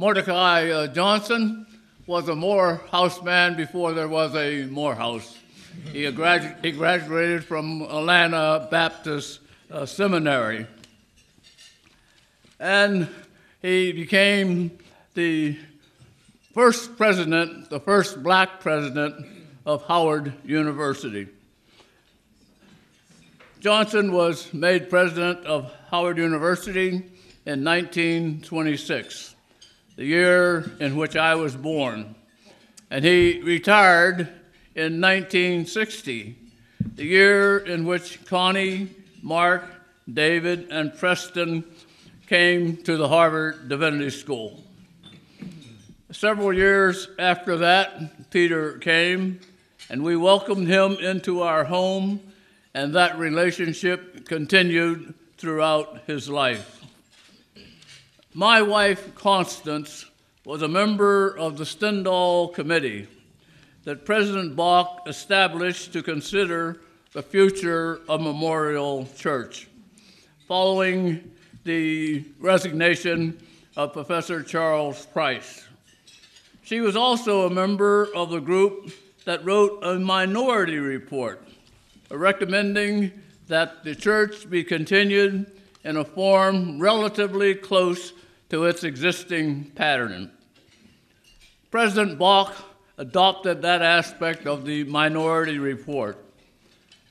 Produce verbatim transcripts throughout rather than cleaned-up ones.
Mordecai uh, Johnson was a Morehouse man before there was a Morehouse. He, a gradu he graduated from Atlanta Baptist uh, Seminary. And he became the first president, the first black president of Howard University. Johnson was made president of Howard University in nineteen twenty-six, the year in which I was born. And he retired in nineteen sixty, the year in which Connie, Mark, David, and Preston came to the Harvard Divinity School. Several years after that, Peter came, and we welcomed him into our home, and that relationship continued throughout his life. My wife, Constance, was a member of the Stendahl Committee that President Bach established to consider the future of Memorial Church, following the resignation of Professor Charles Price. She was also a member of the group that wrote a minority report recommending that the church be continued in a form relatively close to its existing pattern. President Bach adopted that aspect of the minority report.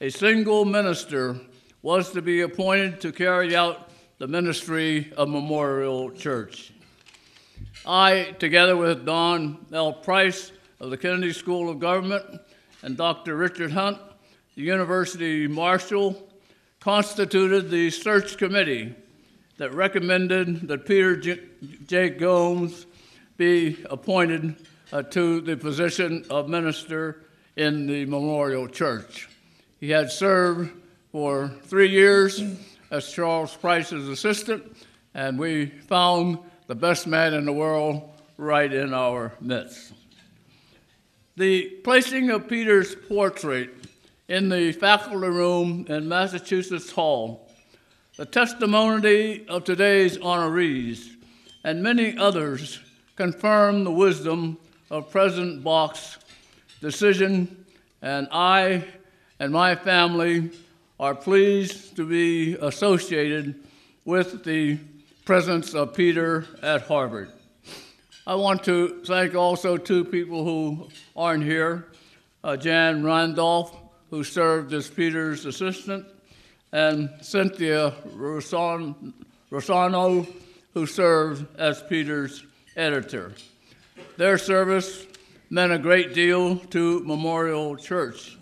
A single minister was to be appointed to carry out the ministry of Memorial Church. I, together with Don L. Price of the Kennedy School of Government and Doctor Richard Hunt, the University Marshal, constituted the search committee that recommended that Peter J. J. Gomes be appointed uh, to the position of minister in the Memorial Church. He had served for three years as Charles Price's assistant, and we found the best man in the world right in our midst. The placing of Peter's portrait in the faculty room in Massachusetts Hall, the testimony of today's honorees, and many others confirm the wisdom of President Bach's decision, and I and my family are pleased to be associated with the presence of Peter at Harvard. I want to thank also two people who aren't here, uh, Jan Randolph, who served as Peter's assistant, and Cynthia Rosano, who served as Peter's editor. Their service meant a great deal to Memorial Church,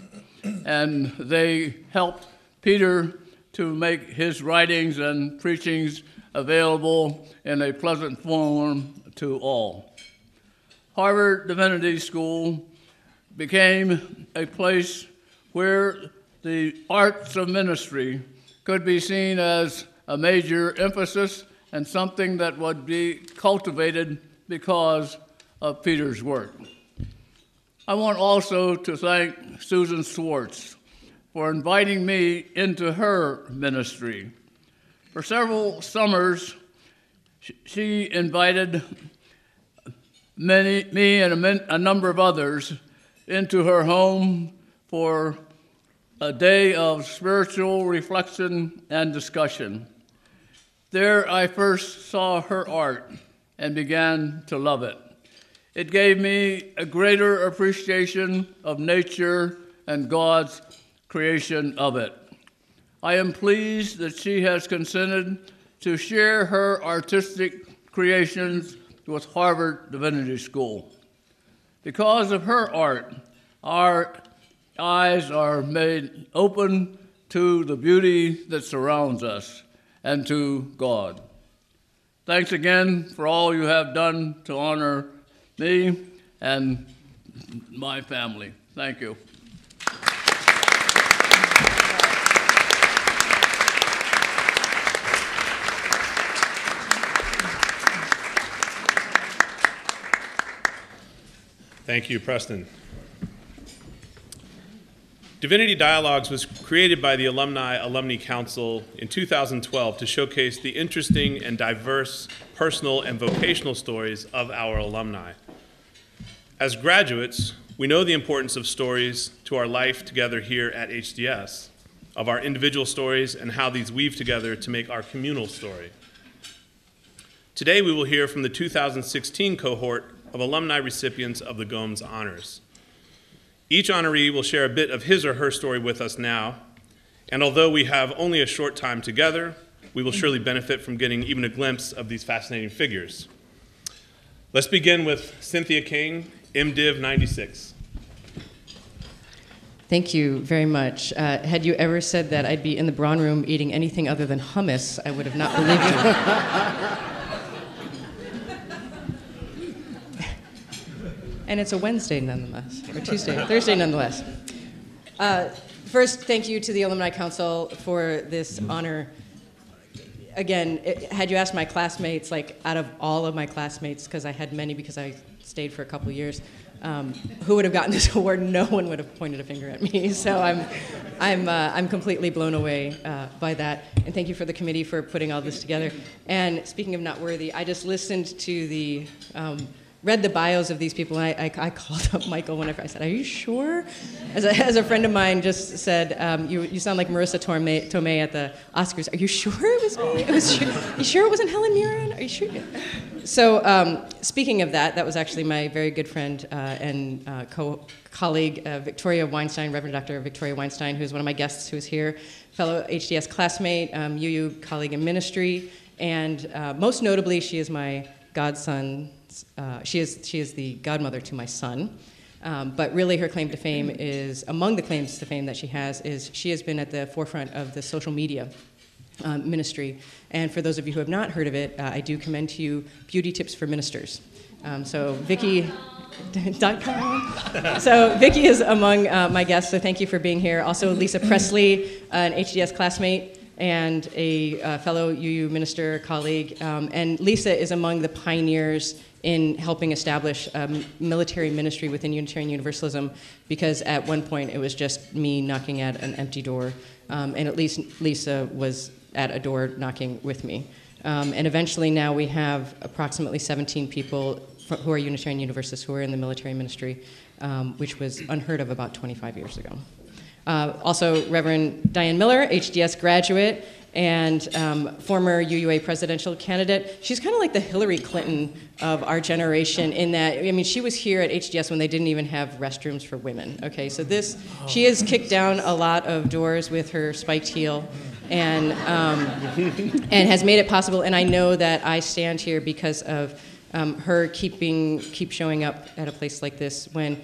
and they helped Peter to make his writings and preachings available in a pleasant form to all. Harvard Divinity School became a place where the arts of ministry could be seen as a major emphasis and something that would be cultivated because of Peter's work. I want also to thank Susan Swartz for inviting me into her ministry. For several summers, she invited many, me and a, a number of others into her home for a day of spiritual reflection and discussion. There I first saw her art and began to love it. It gave me a greater appreciation of nature and God's creation of it. I am pleased that she has consented to share her artistic creations with Harvard Divinity School. Because of her art, our eyes are made open to the beauty that surrounds us and to God. Thanks again for all you have done to honor me and my family. Thank you. Thank you, Preston. Divinity Dialogues was created by the Alumni Alumni Council in two thousand twelve to showcase the interesting and diverse personal and vocational stories of our alumni. As graduates, we know the importance of stories to our life together here at H D S, of our individual stories and how these weave together to make our communal story. Today we will hear from the two thousand sixteen cohort of alumni recipients of the Gomes Honors. Each honoree will share a bit of his or her story with us now, and although we have only a short time together, we will surely benefit from getting even a glimpse of these fascinating figures. Let's begin with Cynthia King, M Div ninety-six. Thank you very much. Uh, had you ever said that I'd be in the Braun Room eating anything other than hummus, I would have not believed you. And it's a Wednesday nonetheless, or Tuesday, Thursday nonetheless. Uh, first, thank you to the Alumni Council for this honor. Again, it, had you asked my classmates, like out of all of my classmates, because I had many because I stayed for a couple years, um, who would have gotten this award? No one would have pointed a finger at me. So I'm, I'm, uh, I'm completely blown away uh, by that. And thank you for the committee for putting all this together. And speaking of not worthy, I just listened to the, um, read the bios of these people, and I, I, I called up Michael whenever I said, are you sure? As a, as a friend of mine just said, um, you, you sound like Marissa Tomei, Tomei at the Oscars. Are you sure it was me? It was, you sure it wasn't Helen Mirren? Are you sure? So um, speaking of that, that was actually my very good friend uh, and uh, co colleague, uh, Victoria Weinstein, Reverend Doctor Victoria Weinstein, who's one of my guests who's here, fellow H D S classmate, um, U U colleague in ministry, and uh, most notably, she is my godson. Uh, she is she is the godmother to my son, um, but really her claim to fame is, among the claims to fame that she has, is she has been at the forefront of the social media um, ministry. And for those of you who have not heard of it, uh, I do commend to you Beauty Tips for Ministers. Um, so Vicky. So Vicky is among uh, my guests. So thank you for being here. Also Lisa Presley, an H D S classmate and a uh, fellow U U minister colleague. Um, and Lisa is among the pioneers in helping establish um, military ministry within Unitarian Universalism, because at one point it was just me knocking at an empty door, um, and at least Lisa was at a door knocking with me. Um, and eventually now we have approximately seventeen people who are Unitarian Universalists who are in the military ministry, um, which was unheard of about twenty-five years ago. Uh, also, Reverend Diane Miller, H D S graduate, and um, former U U A presidential candidate. She's kind of like the Hillary Clinton of our generation in that, I mean, she was here at H D S when they didn't even have restrooms for women, okay? So this, she has kicked down a lot of doors with her spiked heel and, um, and has made it possible, and I know that I stand here because of um, her keeping, keep showing up at a place like this when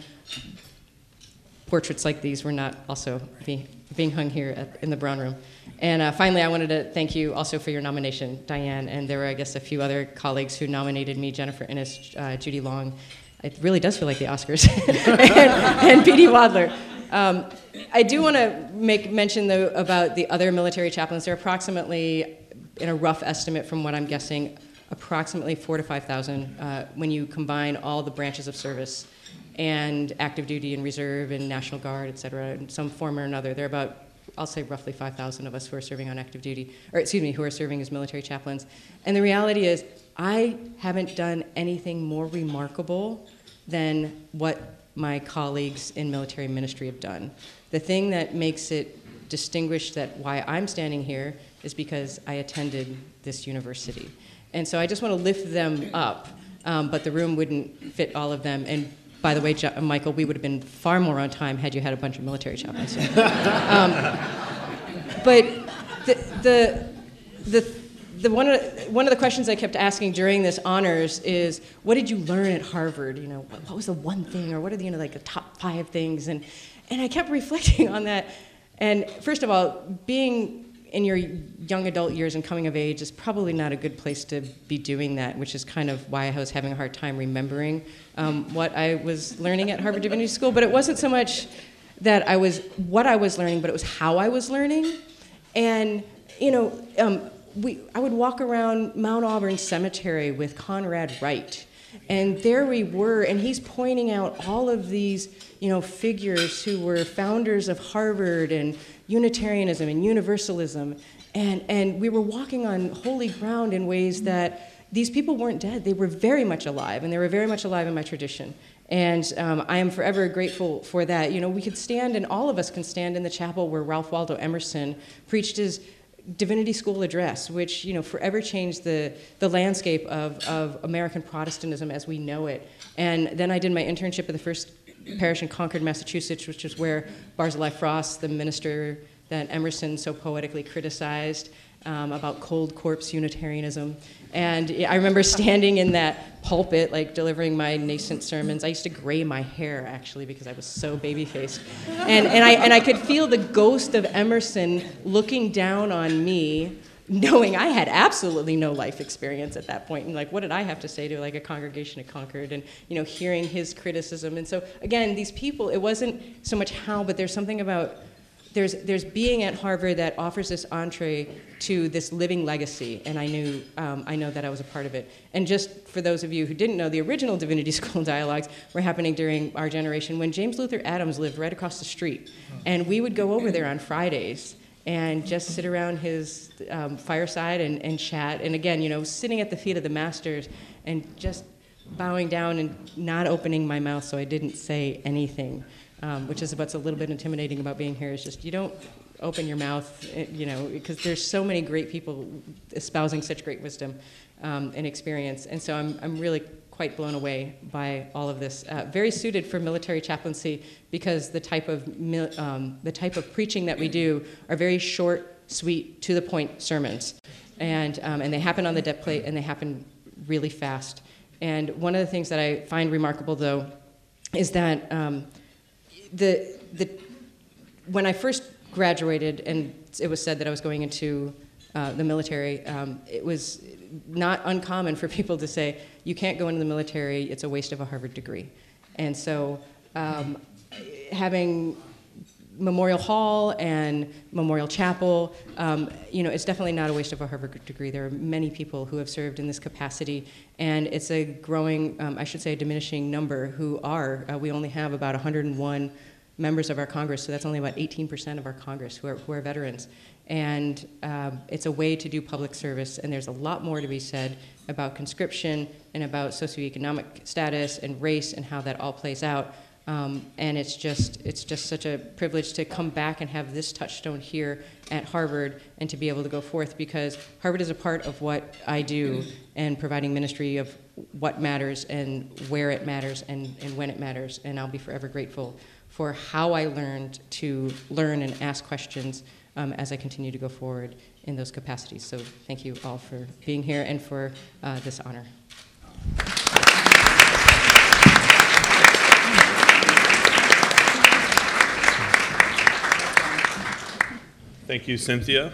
portraits like these were not also be, being hung here at, in the Braun Room. And uh, finally, I wanted to thank you also for your nomination, Diane, and there were, I guess, a few other colleagues who nominated me, Jennifer Innes, uh, Judy Long. It really does feel like the Oscars. And P D Wadler. Um, I do want to make mention, though, about the other military chaplains. There are approximately, in a rough estimate from what I'm guessing, approximately four to five thousand uh, when you combine all the branches of service and active duty and reserve and National Guard, et cetera, in some form or another. There are about, I'll say, roughly five thousand of us who are serving on active duty, or excuse me, who are serving as military chaplains. And the reality is, I haven't done anything more remarkable than what my colleagues in military ministry have done. The thing that makes it distinguished, that why I'm standing here, is because I attended this university. And so I just want to lift them up, um, but the room wouldn't fit all of them. And by the way, Jo- Michael, we would have been far more on time had you had a bunch of military chaplains. um, but the, the, the, the one, of, one of the questions I kept asking during this honors is, what did you learn at Harvard? You know, what, what was the one thing, or what are the, you know, like the top five things? And, and I kept reflecting on that. And first of all, being in your young adult years and coming of age is probably not a good place to be doing that, which is kind of why I was having a hard time remembering um, what I was learning at Harvard Divinity School. But it wasn't so much that I was, what I was learning, but it was how I was learning. And, you know, um, we, I would walk around Mount Auburn Cemetery with Conrad Wright And there we were, and he's pointing out all of these, you know, figures who were founders of Harvard and Unitarianism and Universalism, and, and we were walking on holy ground in ways that these people weren't dead. They were very much alive, and they were very much alive in my tradition. And um, I am forever grateful for that. You know, we could stand, and all of us can stand in the chapel where Ralph Waldo Emerson preached his Divinity School address, which, you know, forever changed the, the landscape of, of American Protestantism as we know it. And then I did my internship at the First Parish in Concord, Massachusetts, which is where Barzilai Frost, the minister that Emerson so poetically criticized, Um, about cold corpse Unitarianism. And I remember standing in that pulpit, like delivering my nascent sermons. I used to gray my hair, actually, because I was so baby-faced. And, and, I, and I could feel the ghost of Emerson looking down on me, knowing I had absolutely no life experience at that point. And like, what did I have to say to like a congregation at Concord? And, you know, hearing his criticism. And so, again, these people, it wasn't so much how, but there's something about There's, there's being at Harvard that offers this entree to this living legacy, and I knew, um, I know that I was a part of it. And just for those of you who didn't know, the original Divinity School dialogues were happening during our generation when James Luther Adams lived right across the street. And we would go over there on Fridays and just sit around his um, fireside and, and chat. And again, you know, sitting at the feet of the masters and just bowing down and not opening my mouth so I didn't say anything. Um, which is what's a little bit intimidating about being here, is just you don't open your mouth, you know, because there's so many great people espousing such great wisdom um, and experience. And so I'm, I'm really quite blown away by all of this. Uh, very suited for military chaplaincy, because the type of mil um, the type of preaching that we do are very short, sweet, to the point sermons, and um, and they happen on the depth plate, and they happen really fast. And one of the things that I find remarkable, though, is that um, The, the, when I first graduated and it was said that I was going into uh, the military, um, it was not uncommon for people to say, you can't go into the military, it's a waste of a Harvard degree. And so um, having Memorial Hall and Memorial Chapel, um, you know, it's definitely not a waste of a Harvard degree. There are many people who have served in this capacity, and it's a growing, um, I should say a diminishing number who are. Uh, we only have about one hundred and one members of our Congress, so that's only about eighteen percent of our Congress who are, who are veterans. And um, it's a way to do public service, and there's a lot more to be said about conscription and about socioeconomic status and race and how that all plays out. Um, and it's just, it's just such a privilege to come back and have this touchstone here at Harvard and to be able to go forth, because Harvard is a part of what I do and providing ministry of what matters and where it matters and, and when it matters. And I'll be forever grateful for how I learned to learn and ask questions um, as I continue to go forward in those capacities. So thank you all for being here and for uh, this honor. Thank you, Cynthia.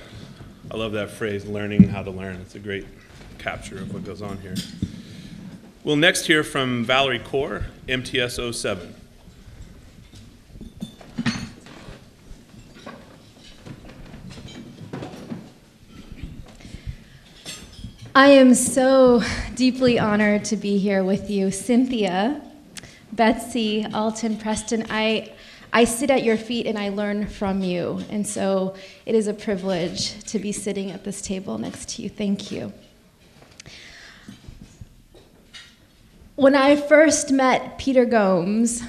I love that phrase, learning how to learn. It's a great capture of what goes on here. We'll next hear from Valerie Kaur, M T S oh seven. I am so deeply honored to be here with you, Cynthia, Betsy, Alton, Preston. I, I sit at your feet and I learn from you, and so it is a privilege to be sitting at this table next to you. Thank you. When I first met Peter Gomes,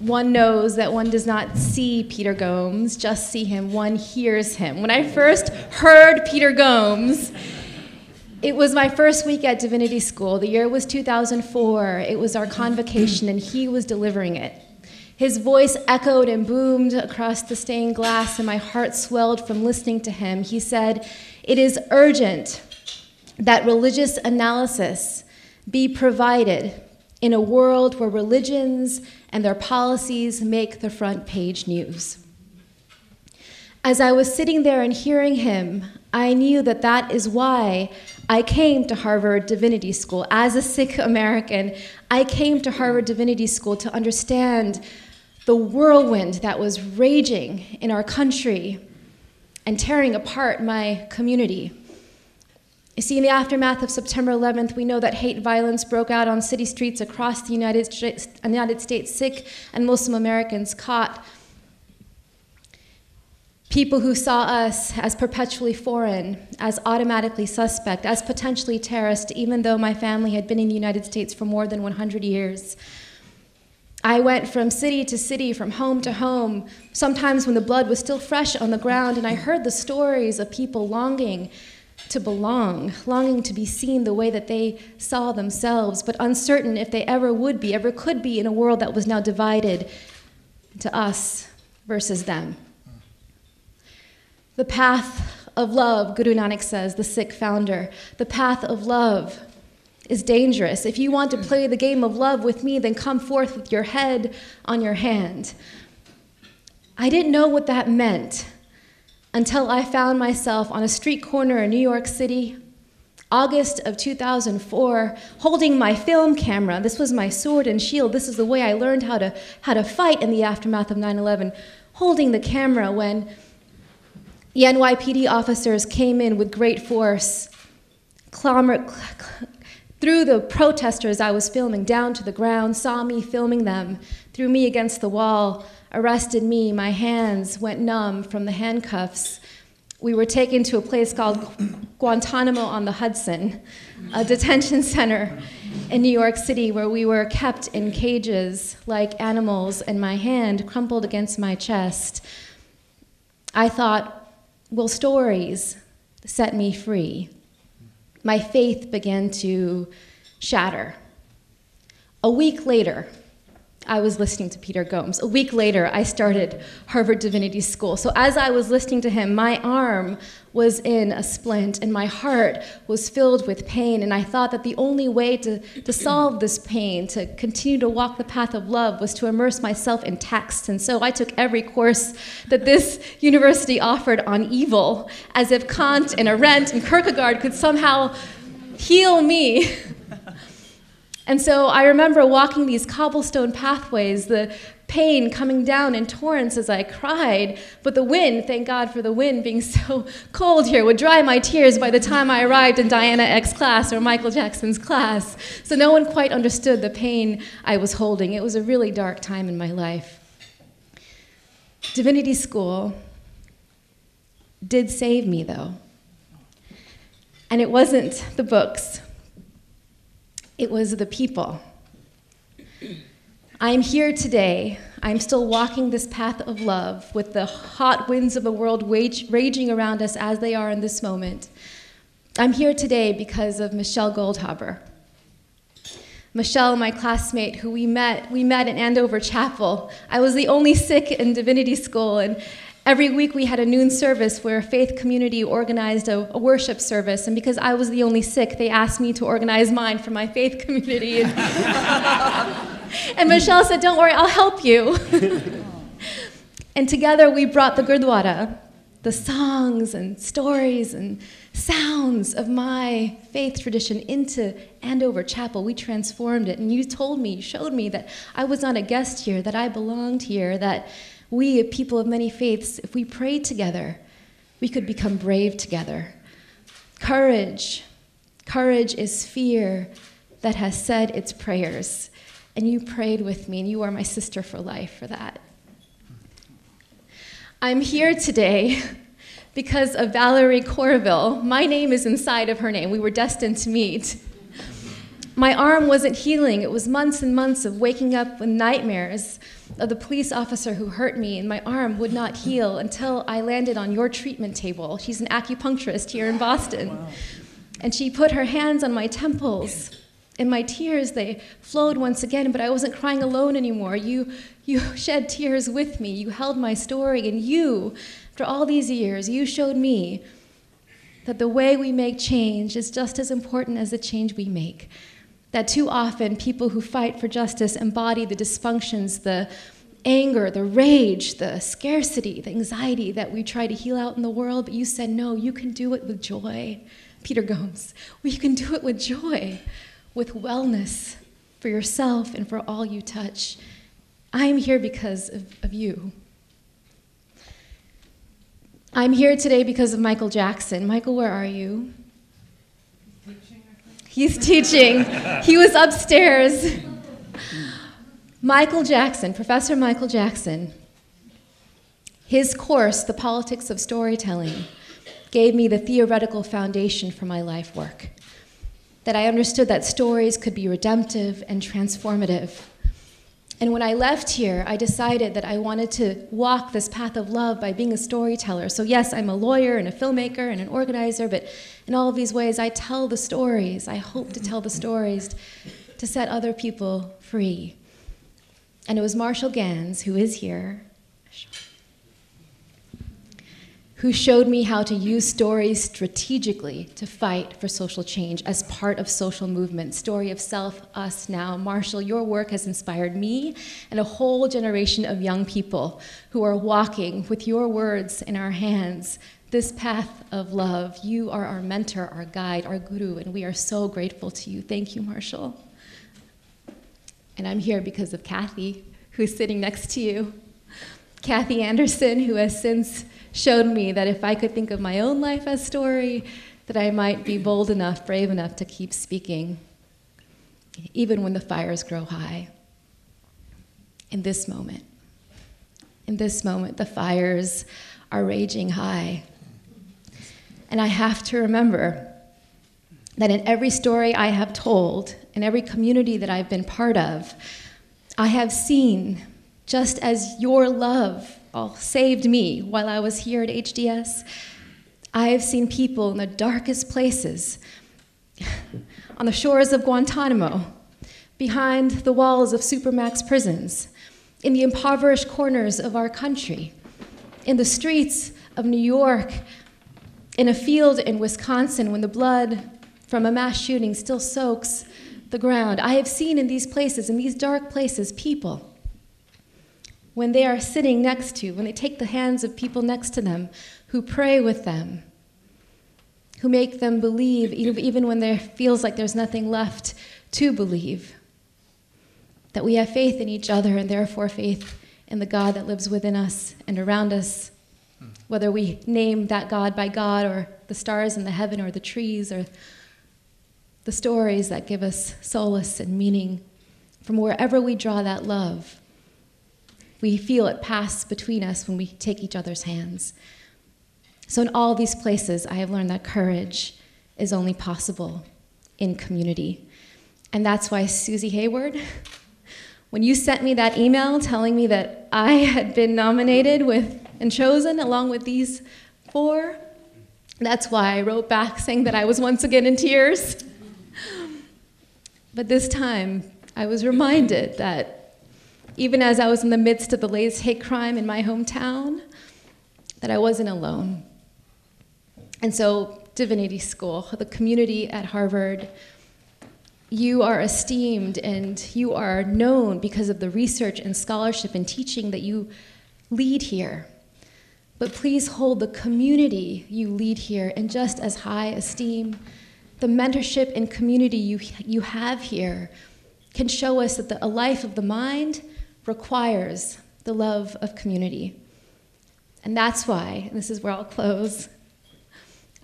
one knows that one does not see Peter Gomes, just see him, one hears him. When I first heard Peter Gomes, it was my first week at Divinity School. The year was two thousand four. It was our convocation, and he was delivering it. His voice echoed and boomed across the stained glass, and my heart swelled from listening to him. He said, "It is urgent that religious analysis be provided in a world where religions and their policies make the front page news." As I was sitting there and hearing him, I knew that that is why I came to Harvard Divinity School. As a Sikh American, I came to Harvard Divinity School to understand the whirlwind that was raging in our country and tearing apart my community. You see, in the aftermath of September eleventh, we know that hate violence broke out on city streets across the United States, United States Sikh and Muslim Americans caught people who saw us as perpetually foreign, as automatically suspect, as potentially terrorist, even though my family had been in the United States for more than one hundred years. I went from city to city, from home to home, sometimes when the blood was still fresh on the ground, and I heard the stories of people longing to belong, longing to be seen the way that they saw themselves, but uncertain if they ever would be, ever could be in a world that was now divided into us versus them. The path of love, Guru Nanak says, the Sikh founder, the path of love is dangerous. If you want to play the game of love with me, then come forth with your head on your hand. I didn't know what that meant until I found myself on a street corner in New York City, August of two thousand four, holding my film camera. This was my sword and shield. This is the way I learned how to, how to fight in the aftermath of nine eleven, holding the camera when the N Y P D officers came in with great force, clamor, threw the protesters I was filming down to the ground, saw me filming them, threw me against the wall, arrested me. My hands went numb from the handcuffs. We were taken to a place called Guantanamo on the Hudson, a detention center in New York City where we were kept in cages like animals, and my hand crumpled against my chest. I thought, will stories set me free? My faith began to shatter. A week later, I was listening to Peter Gomes. A week later, I started Harvard Divinity School. So as I was listening to him, my arm was in a splint and my heart was filled with pain, and I thought that the only way to, to solve this pain, to continue to walk the path of love, was to immerse myself in texts. And so I took every course that this university offered on evil, as if Kant and Arendt and Kierkegaard could somehow heal me. And so I remember walking these cobblestone pathways, the pain coming down in torrents as I cried, but the wind, thank God for the wind being so cold here, would dry my tears by the time I arrived in Diana X class or Michael Jackson's class. So no one quite understood the pain I was holding. It was a really dark time in my life. Divinity School did save me, though. And it wasn't the books. It was the people. I'm here today. I'm still walking this path of love with the hot winds of the world wage, raging around us as they are in this moment. I'm here today because of Michelle Goldhaber. Michelle, my classmate, who we met, we met in Andover Chapel. I was the only Sikh in Divinity School, and every week we had a noon service where a faith community organized a, a worship service, and because I was the only Sikh, they asked me to organize mine for my faith community. And, and Michelle said, don't worry, I'll help you. And together we brought the Gurdwara, the songs and stories and sounds of my faith tradition into Andover Chapel. We transformed it, and you told me, you showed me that I was not a guest here, that I belonged here, that we, people of many faiths, if we prayed together, we could become brave together. Courage. Courage is fear that has said its prayers. And you prayed with me, and you are my sister for life for that. I'm here today because of Valerie Kaur. My name is inside of her name. We were destined to meet. My arm wasn't healing. It was months and months of waking up with nightmares of the police officer who hurt me, and my arm would not heal until I landed on your treatment table. She's an acupuncturist here in Boston. Wow. And she put her hands on my temples, and my tears, they flowed once again, but I wasn't crying alone anymore. You, you shed tears with me. You held my story, and you, after all these years, you showed me that the way we make change is just as important as the change we make. That too often people who fight for justice embody the dysfunctions, the anger, the rage, the scarcity, the anxiety that we try to heal out in the world, but you said, no, you can do it with joy. Peter Gomes, we can do it with joy, with wellness for yourself and for all you touch. I'm here because of, of you. I'm here today because of Michael Jackson. Michael, where are you? He's teaching. He was upstairs. Michael Jackson, Professor Michael Jackson, his course, The Politics of Storytelling, gave me the theoretical foundation for my life work, that I understood that stories could be redemptive and transformative. And when I left here, I decided that I wanted to walk this path of love by being a storyteller. So yes, I'm a lawyer and a filmmaker and an organizer, but in all of these ways, I tell the stories. I hope to tell the stories to set other people free. And it was Marshall Gans, who is here, who showed me how to use stories strategically to fight for social change as part of social movement. Story of self, us now. Marshall, your work has inspired me and a whole generation of young people who are walking with your words in our hands this path of love. You are our mentor, our guide, our guru, and we are so grateful to you. Thank you, Marshall. And I'm here because of Kathy, who's sitting next to you. Kathy Anderson, who has since showed me that if I could think of my own life as story, that I might be bold enough, brave enough to keep speaking, even when the fires grow high. In this moment, in this moment, the fires are raging high. And I have to remember that in every story I have told, in every community that I've been part of, I have seen, just as your love all saved me while I was here at H D S, I have seen people in the darkest places, on the shores of Guantanamo, behind the walls of supermax prisons, in the impoverished corners of our country, in the streets of New York, in a field in Wisconsin when the blood from a mass shooting still soaks the ground. I have seen in these places, in these dark places, people, when they are sitting next to, when they take the hands of people next to them, who pray with them, who make them believe, even when there feels like there's nothing left to believe, that we have faith in each other and therefore faith in the God that lives within us and around us, whether we name that God by God or the stars in the heaven or the trees or the stories that give us solace and meaning. From wherever we draw that love, we feel it pass between us when we take each other's hands. So in all these places, I have learned that courage is only possible in community. And that's why, Susie Hayward, when you sent me that email telling me that I had been nominated with and chosen along with these four, that's why I wrote back saying that I was once again in tears. But this time, I was reminded that even as I was in the midst of the latest hate crime in my hometown, that I wasn't alone. And so, Divinity School, the community at Harvard, you are esteemed and you are known because of the research and scholarship and teaching that you lead here. But please hold the community you lead here in just as high esteem. The mentorship and community you, you have here can show us that the, a life of the mind requires the love of community. And that's why, and this is where I'll close,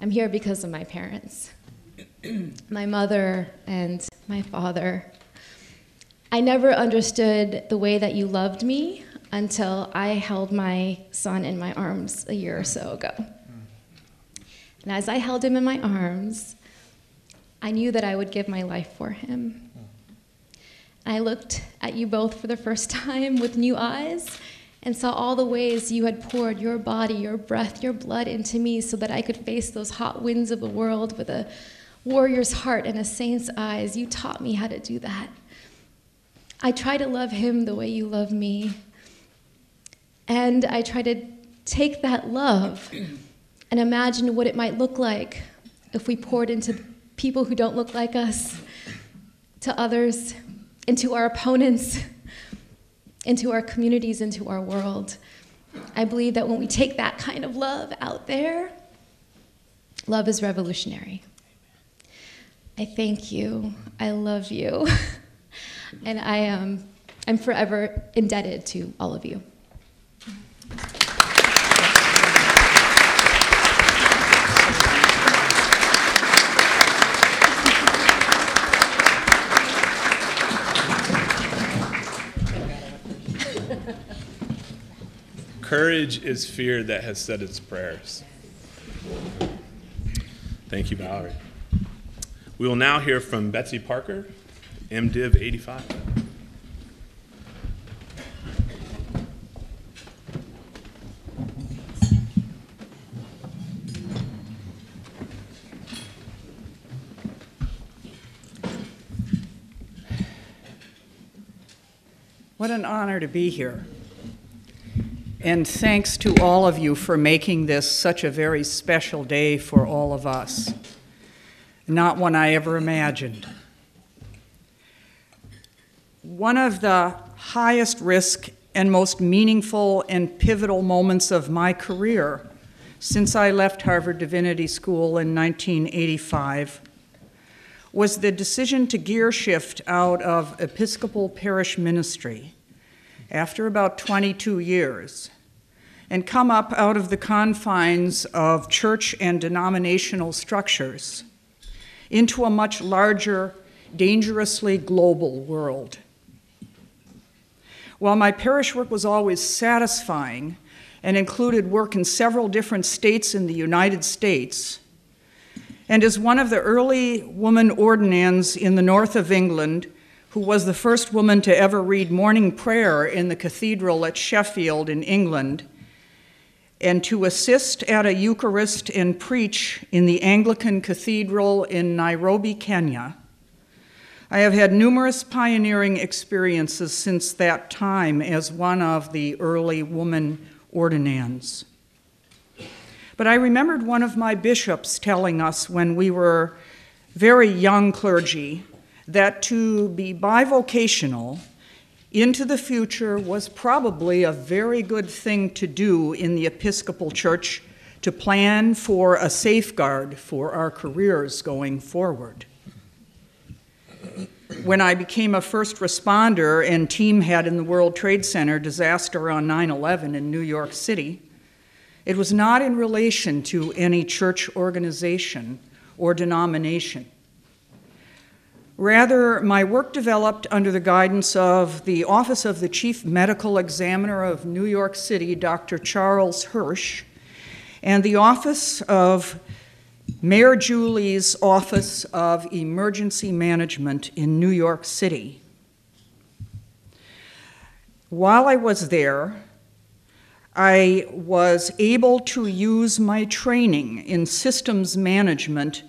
I'm here because of my parents, my mother and my father. I never understood the way that you loved me until I held my son in my arms a year or so ago. And as I held him in my arms, I knew that I would give my life for him. I looked at you both for the first time with new eyes and saw all the ways you had poured your body, your breath, your blood into me so that I could face those hot winds of the world with a warrior's heart and a saint's eyes. You taught me how to do that. I try to love him the way you love me. And I try to take that love and imagine what it might look like if we poured into people who don't look like us, to others, into our opponents, into our communities, into our world. I believe that when we take that kind of love out there, love is revolutionary. I thank you, I love you, and I am, I'm forever indebted to all of you. Courage is fear that has said its prayers. Thank you, Valerie. We will now hear from Betsy Parker, MDiv eighty-five. What an honor to be here. And thanks to all of you for making this such a very special day for all of us. Not one I ever imagined. One of the highest risk and most meaningful and pivotal moments of my career since I left Harvard Divinity School in nineteen eighty-five was the decision to gear shift out of Episcopal parish ministry after about twenty-two years, and come up out of the confines of church and denominational structures into a much larger, dangerously global world. While my parish work was always satisfying and included work in several different states in the United States, and as one of the early woman ordinands in the north of England, who was the first woman to ever read morning prayer in the cathedral at Sheffield in England, and to assist at a Eucharist and preach in the Anglican Cathedral in Nairobi, Kenya. I have had numerous pioneering experiences since that time as one of the early woman ordinands. But I remembered one of my bishops telling us when we were very young clergy that to be bivocational into the future was probably a very good thing to do in the Episcopal Church, to plan for a safeguard for our careers going forward. When I became a first responder and team head in the World Trade Center disaster on nine eleven in New York City, it was not in relation to any church organization or denomination. Rather, my work developed under the guidance of the Office of the Chief Medical Examiner of New York City, Doctor Charles Hirsch, and the Office of Mayor Julie's Office of Emergency Management in New York City. While I was there, I was able to use my training in systems management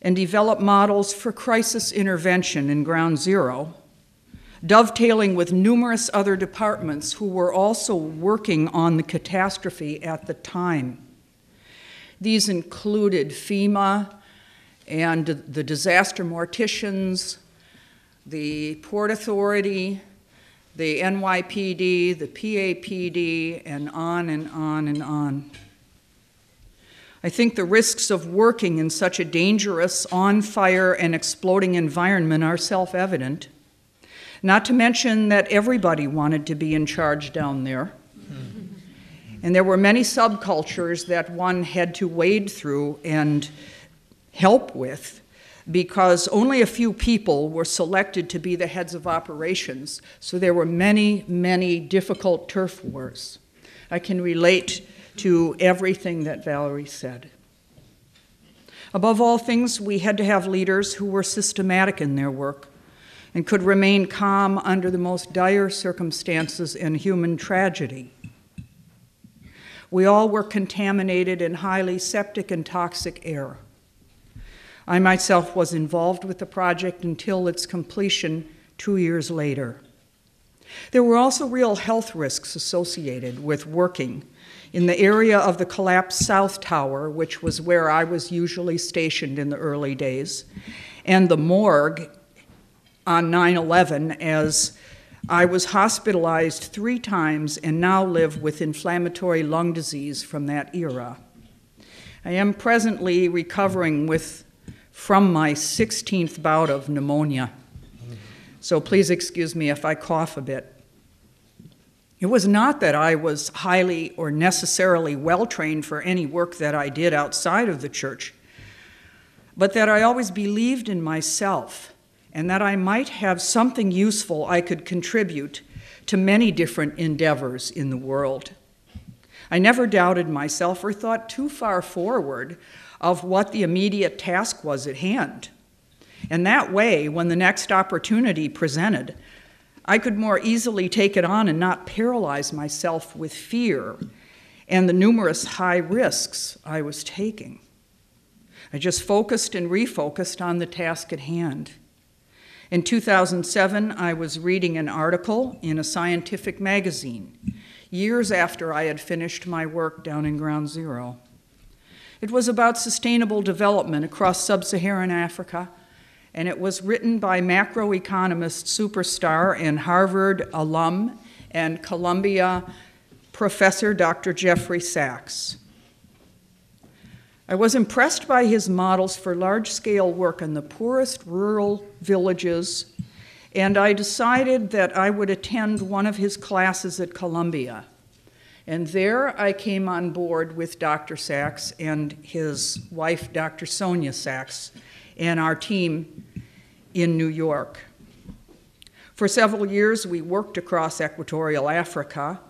and develop models for crisis intervention in Ground Zero, dovetailing with numerous other departments who were also working on the catastrophe at the time. These included FEMA and the disaster morticians, the Port Authority, the N Y P D, the P A P D, and on and on and on. I think the risks of working in such a dangerous, on-fire and exploding environment are self-evident, not to mention that everybody wanted to be in charge down there. And there were many subcultures that one had to wade through and help with, because only a few people were selected to be the heads of operations, so there were many, many difficult turf wars. I can relate to everything that Valerie said. Above all things, we had to have leaders who were systematic in their work and could remain calm under the most dire circumstances and human tragedy. We all were contaminated in highly septic and toxic air. I myself was involved with the project until its completion two years later. There were also real health risks associated with working in the area of the collapsed South Tower, which was where I was usually stationed in the early days, and the morgue on nine eleven, as I was hospitalized three times and now live with inflammatory lung disease from that era. I am presently recovering with, from my sixteenth bout of pneumonia, so please excuse me if I cough a bit. It was not that I was highly or necessarily well-trained for any work that I did outside of the church, but that I always believed in myself and that I might have something useful I could contribute to many different endeavors in the world. I never doubted myself or thought too far forward of what the immediate task was at hand. And that way, when the next opportunity presented, I could more easily take it on and not paralyze myself with fear and the numerous high risks I was taking. I just focused and refocused on the task at hand. In two thousand seven, I was reading an article in a scientific magazine, years after I had finished my work down in Ground Zero. It was about sustainable development across sub-Saharan Africa, and it was written by macroeconomist superstar and Harvard alum and Columbia professor Doctor Jeffrey Sachs. I was impressed by his models for large-scale work in the poorest rural villages, and I decided that I would attend one of his classes at Columbia. And there I came on board with Doctor Sachs and his wife, Doctor Sonia Sachs, and our team in New York. For several years, we worked across equatorial Africa.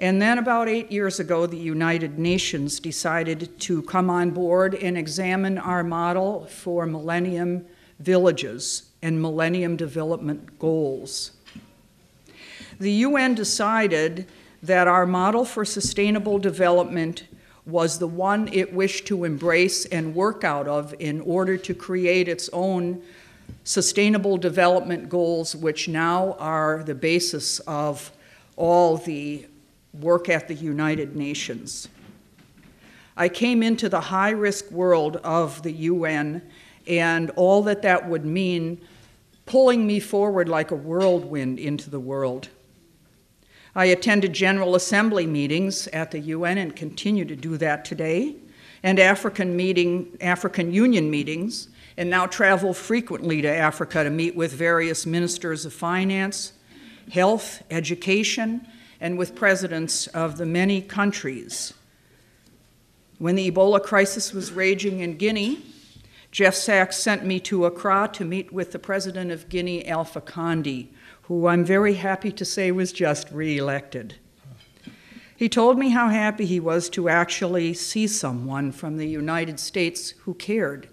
And then about eight years ago, the United Nations decided to come on board and examine our model for Millennium Villages and Millennium Development Goals. The U N decided that our model for sustainable development was the one it wished to embrace and work out of in order to create its own sustainable development goals, which now are the basis of all the work at the United Nations. I came into the high-risk world of the U N and all that that would mean, pulling me forward like a whirlwind into the world. I attended General Assembly meetings at the U N and continue to do that today, and African meeting, African Union meetings, and now travel frequently to Africa to meet with various ministers of finance, health, education, and with presidents of the many countries. When the Ebola crisis was raging in Guinea, Jeff Sachs sent me to Accra to meet with the president of Guinea, Alpha Condé, who I'm very happy to say was just reelected. He told me how happy he was to actually see someone from the United States who cared,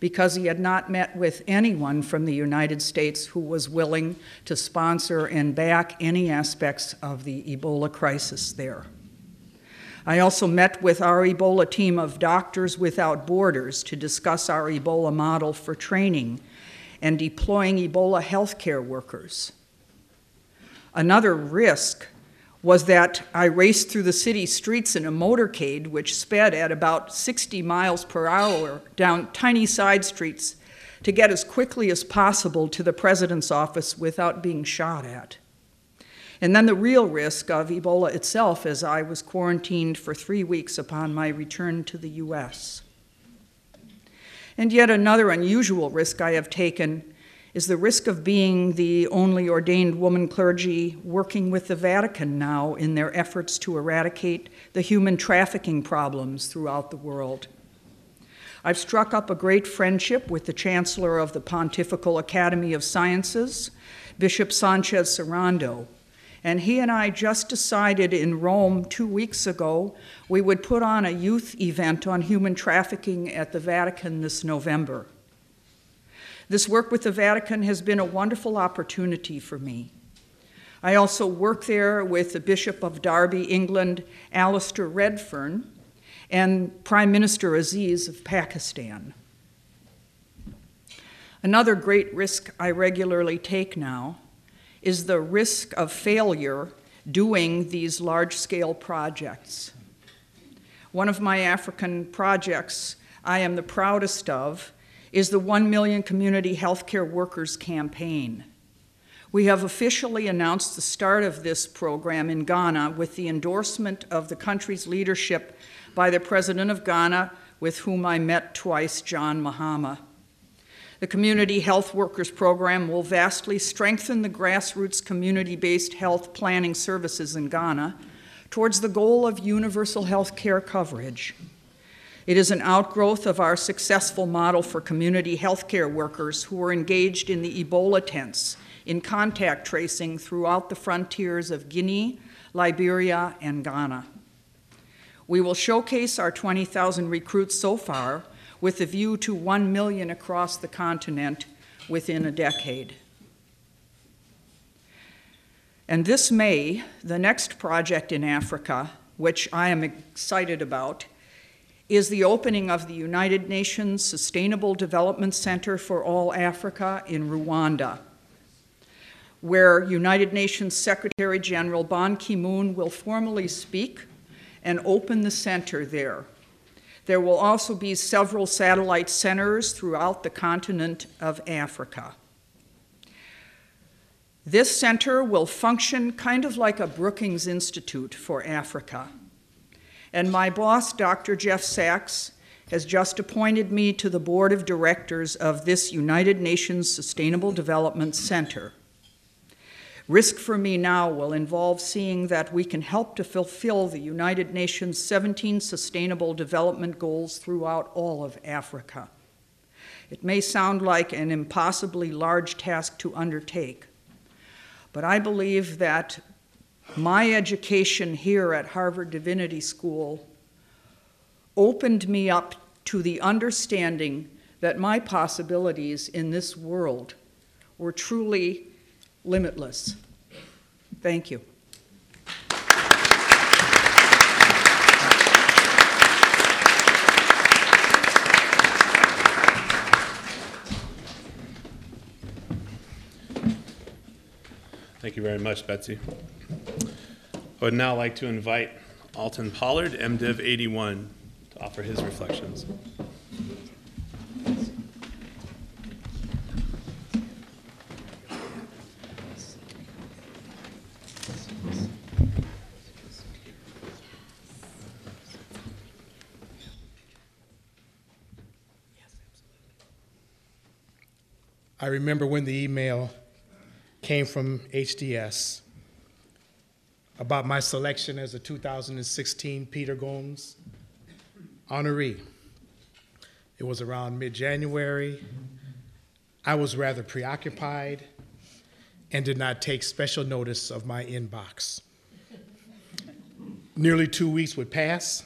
because he had not met with anyone from the United States who was willing to sponsor and back any aspects of the Ebola crisis there. I also met with our Ebola team of Doctors Without Borders to discuss our Ebola model for training and deploying Ebola healthcare workers. Another risk was that I raced through the city streets in a motorcade which sped at about sixty miles per hour down tiny side streets to get as quickly as possible to the president's office without being shot at. And then the real risk of Ebola itself, as I was quarantined for three weeks upon my return to the U S. And yet another unusual risk I have taken is the risk of being the only ordained woman clergy working with the Vatican now in their efforts to eradicate the human trafficking problems throughout the world. I've struck up a great friendship with the Chancellor of the Pontifical Academy of Sciences, Bishop Sanchez Sarando, and he and I just decided in Rome two weeks ago we would put on a youth event on human trafficking at the Vatican this November. This work with the Vatican has been a wonderful opportunity for me. I also work there with the Bishop of Derby, England, Alistair Redfern, and Prime Minister Aziz of Pakistan. Another great risk I regularly take now is the risk of failure doing these large-scale projects. One of my African projects I am the proudest of is the one million Community Healthcare Workers Campaign. We have officially announced the start of this program in Ghana with the endorsement of the country's leadership by the President of Ghana, with whom I met twice, John Mahama. The Community Health Workers Program will vastly strengthen the grassroots community-based health planning services in Ghana towards the goal of universal health care coverage. It is an outgrowth of our successful model for community healthcare workers who are engaged in the Ebola tents in contact tracing throughout the frontiers of Guinea, Liberia, and Ghana. We will showcase our twenty thousand recruits so far with a view to one million across the continent within a decade. And this May, the next project in Africa, which I am excited about, is the opening of the United Nations Sustainable Development Center for All Africa in Rwanda, where United Nations Secretary General Ban Ki-moon will formally speak and open the center there. There will also be several satellite centers throughout the continent of Africa. This center will function kind of like a Brookings Institute for Africa. And my boss, Doctor Jeff Sachs, has just appointed me to the board of directors of this United Nations Sustainable Development Center. Risk for me now will involve seeing that we can help to fulfill the United Nations seventeen Sustainable Development Goals throughout all of Africa. It may sound like an impossibly large task to undertake, but I believe that my education here at Harvard Divinity School opened me up to the understanding that my possibilities in this world were truly limitless. Thank you. Thank you very much, Betsy. I would now like to invite Alton Pollard, MDiv eighty-one, to offer his reflections. I remember when the email came from H D S about my selection as a two thousand sixteen Peter Gomes honoree. It was around mid-January. I was rather preoccupied and did not take special notice of my inbox. Nearly two weeks would pass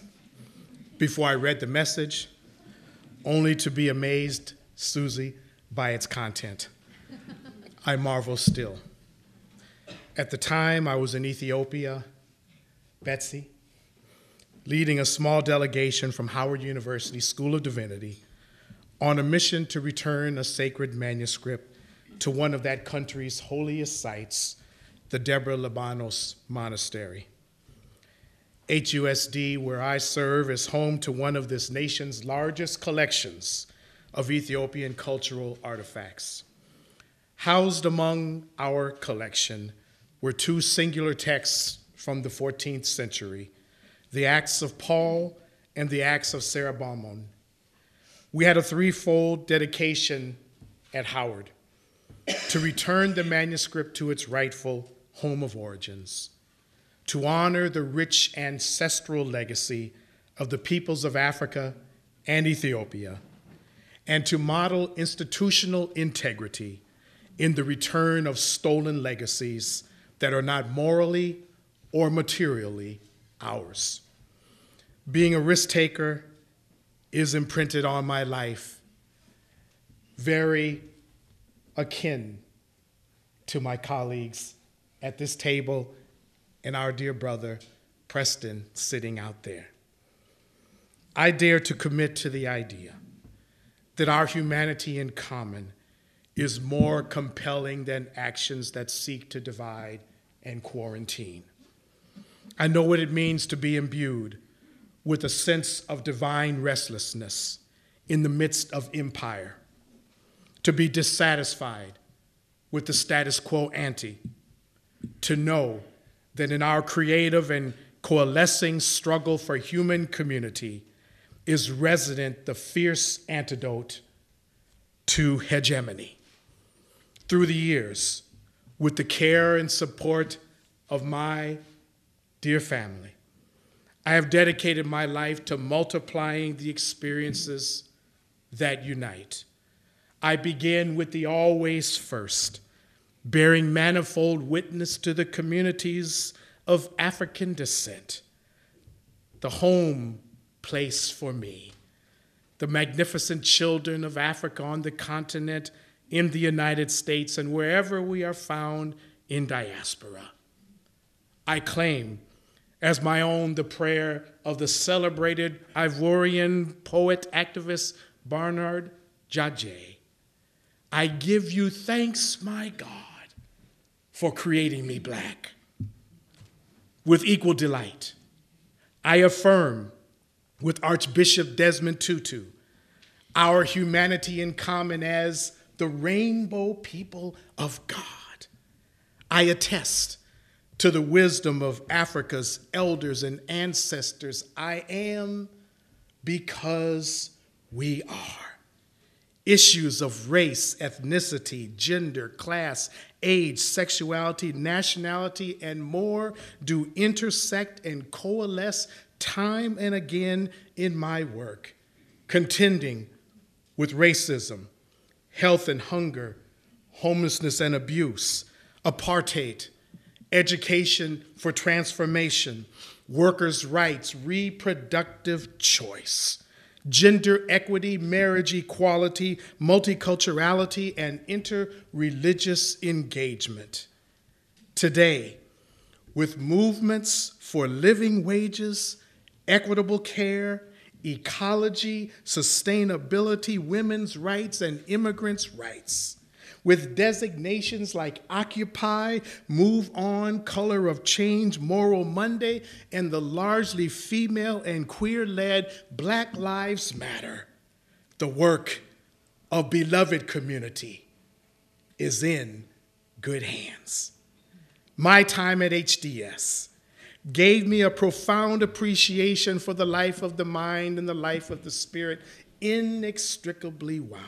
before I read the message, only to be amazed, Susie, by its content. I marvel still. At the time, I was in Ethiopia, Betsy, leading a small delegation from Howard University School of Divinity on a mission to return a sacred manuscript to one of that country's holiest sites, the Deborah Libanos Monastery. H U S D, where I serve, is home to one of this nation's largest collections of Ethiopian cultural artifacts. Housed among our collection were two singular texts from the fourteenth century, the Acts of Paul and the Acts of Serabammon. We had a threefold dedication at Howard to return the manuscript to its rightful home of origins, to honor the rich ancestral legacy of the peoples of Africa and Ethiopia, and to model institutional integrity in the return of stolen legacies that are not morally or materially ours. Being a risk taker is imprinted on my life, very akin to my colleagues at this table and our dear brother, Preston, sitting out there. I dare to commit to the idea that our humanity in common is more compelling than actions that seek to divide and quarantine. I know what it means to be imbued with a sense of divine restlessness in the midst of empire, to be dissatisfied with the status quo ante, to know that in our creative and coalescing struggle for human community is resident the fierce antidote to hegemony. Through the years, with the care and support of my dear family, I have dedicated my life to multiplying the experiences that unite. I begin with the always first, bearing manifold witness to the communities of African descent, the home place for me, the magnificent children of Africa on the continent, in the United States, and wherever we are found in diaspora. I claim as my own the prayer of the celebrated Ivorian poet activist Barnard Djadjé. I give you thanks, my God, for creating me black. With equal delight, I affirm with Archbishop Desmond Tutu our humanity in common as the rainbow people of God. I attest to the wisdom of Africa's elders and ancestors. I am because we are. Issues of race, ethnicity, gender, class, age, sexuality, nationality, and more do intersect and coalesce time and again in my work, contending with racism, health and hunger, homelessness and abuse, apartheid, education for transformation, workers' rights, reproductive choice, gender equity, marriage equality, multiculturality, and interreligious engagement. Today, with movements for living wages, equitable care, ecology, sustainability, women's rights, and immigrants' rights. With designations like Occupy, Move On, Color of Change, Moral Monday, and the largely female and queer-led Black Lives Matter, the work of beloved community is in good hands. My time at H D S gave me a profound appreciation for the life of the mind and the life of the spirit, inextricably wound.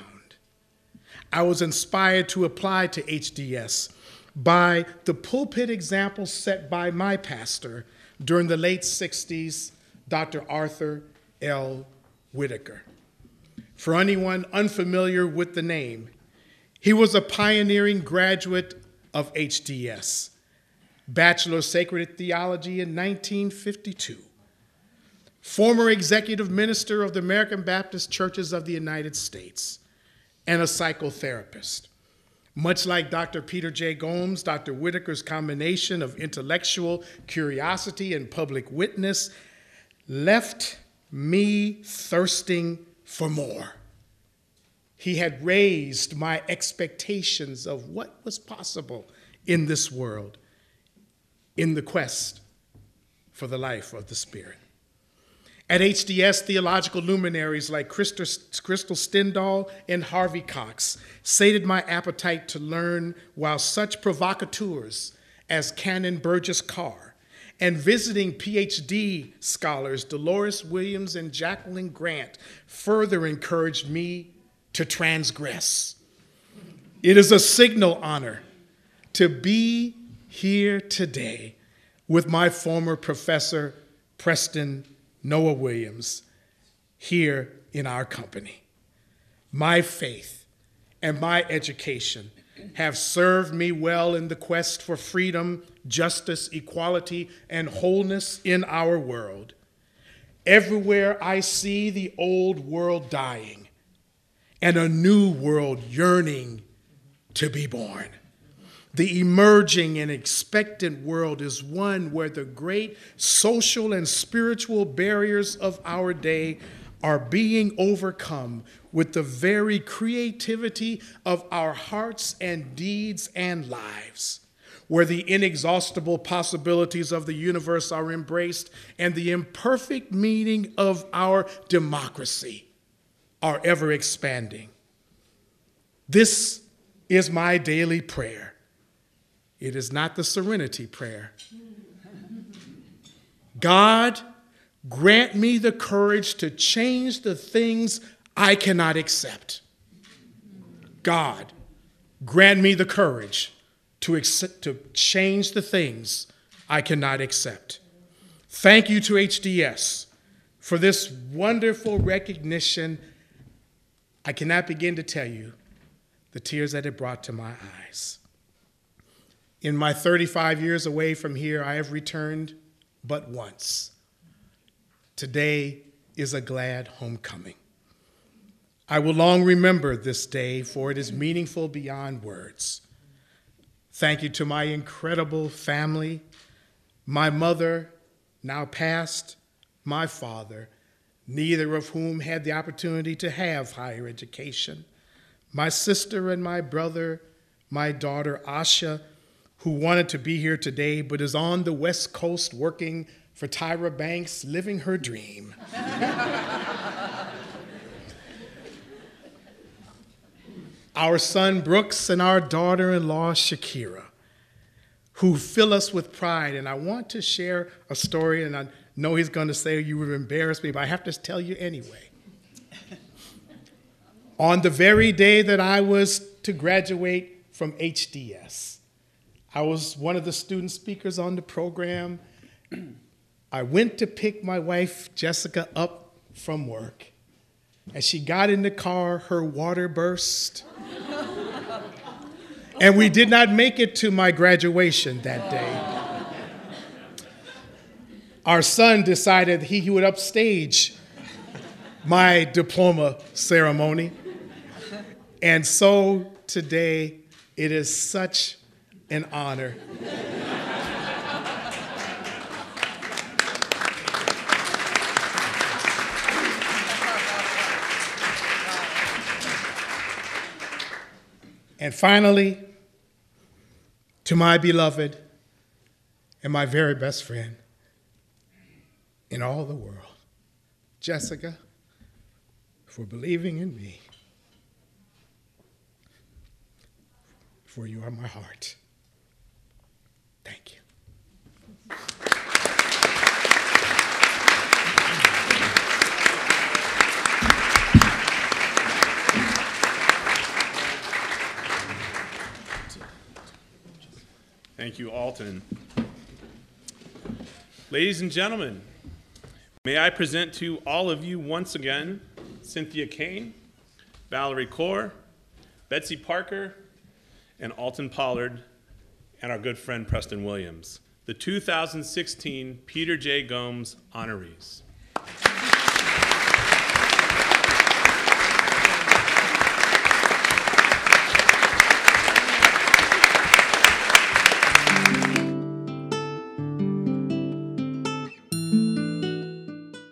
I was inspired to apply to H D S by the pulpit example set by my pastor during the late sixties, Doctor Arthur L. Whitaker. For anyone unfamiliar with the name, he was a pioneering graduate of H D S. Bachelor of Sacred Theology in nineteen fifty-two. Former executive minister of the American Baptist Churches of the United States and a psychotherapist. Much like Doctor Peter J. Gomes, Doctor Whitaker's combination of intellectual curiosity and public witness left me thirsting for more. He had raised my expectations of what was possible in this world, in the quest for the life of the Spirit. At H D S, theological luminaries like Crystal Stendahl and Harvey Cox sated my appetite to learn, while such provocateurs as Canon Burgess Carr and visiting P H D scholars Dolores Williams and Jacqueline Grant further encouraged me to transgress. It is a signal honor to be here today with my former professor, Preston Noah Williams, here in our company. My faith and my education have served me well in the quest for freedom, justice, equality, and wholeness in our world. Everywhere I see the old world dying and a new world yearning to be born. The emerging and expectant world is one where the great social and spiritual barriers of our day are being overcome with the very creativity of our hearts and deeds and lives, where the inexhaustible possibilities of the universe are embraced and the imperfect meaning of our democracy are ever expanding. This is my daily prayer. It is not the serenity prayer. God, grant me the courage to change the things I cannot accept. God, grant me the courage to, accept, to change the things I cannot accept. Thank you to H D S for this wonderful recognition. I cannot begin to tell you the tears that it brought to my eyes. In my thirty-five years away from here, I have returned but once. Today is a glad homecoming. I will long remember this day, for it is meaningful beyond words. Thank you to my incredible family, my mother, now past, my father, neither of whom had the opportunity to have higher education, my sister and my brother, my daughter Asha, who wanted to be here today but is on the West Coast working for Tyra Banks, living her dream. Our son Brooks and our daughter-in-law Shakira, who fill us with pride. And I want to share a story, and I know he's going to say you would embarrass me, but I have to tell you anyway. On the very day that I was to graduate from H D S, I was one of the student speakers on the program. I went to pick my wife, Jessica, up from work. As she got in the car, her water burst. And we did not make it to my graduation that day. Our son decided he would upstage my diploma ceremony. And so today, it is such an honor. And finally, to my beloved and my very best friend in all the world, Jessica, for believing in me, for you are my heart. Thank you. Thank you, Alton. Ladies and gentlemen, may I present to all of you once again Cynthia Kane, Valerie Kaur, Betsy Parker, and Alton Pollard, and our good friend Preston Williams, the two thousand sixteen Peter J. Gomes honorees.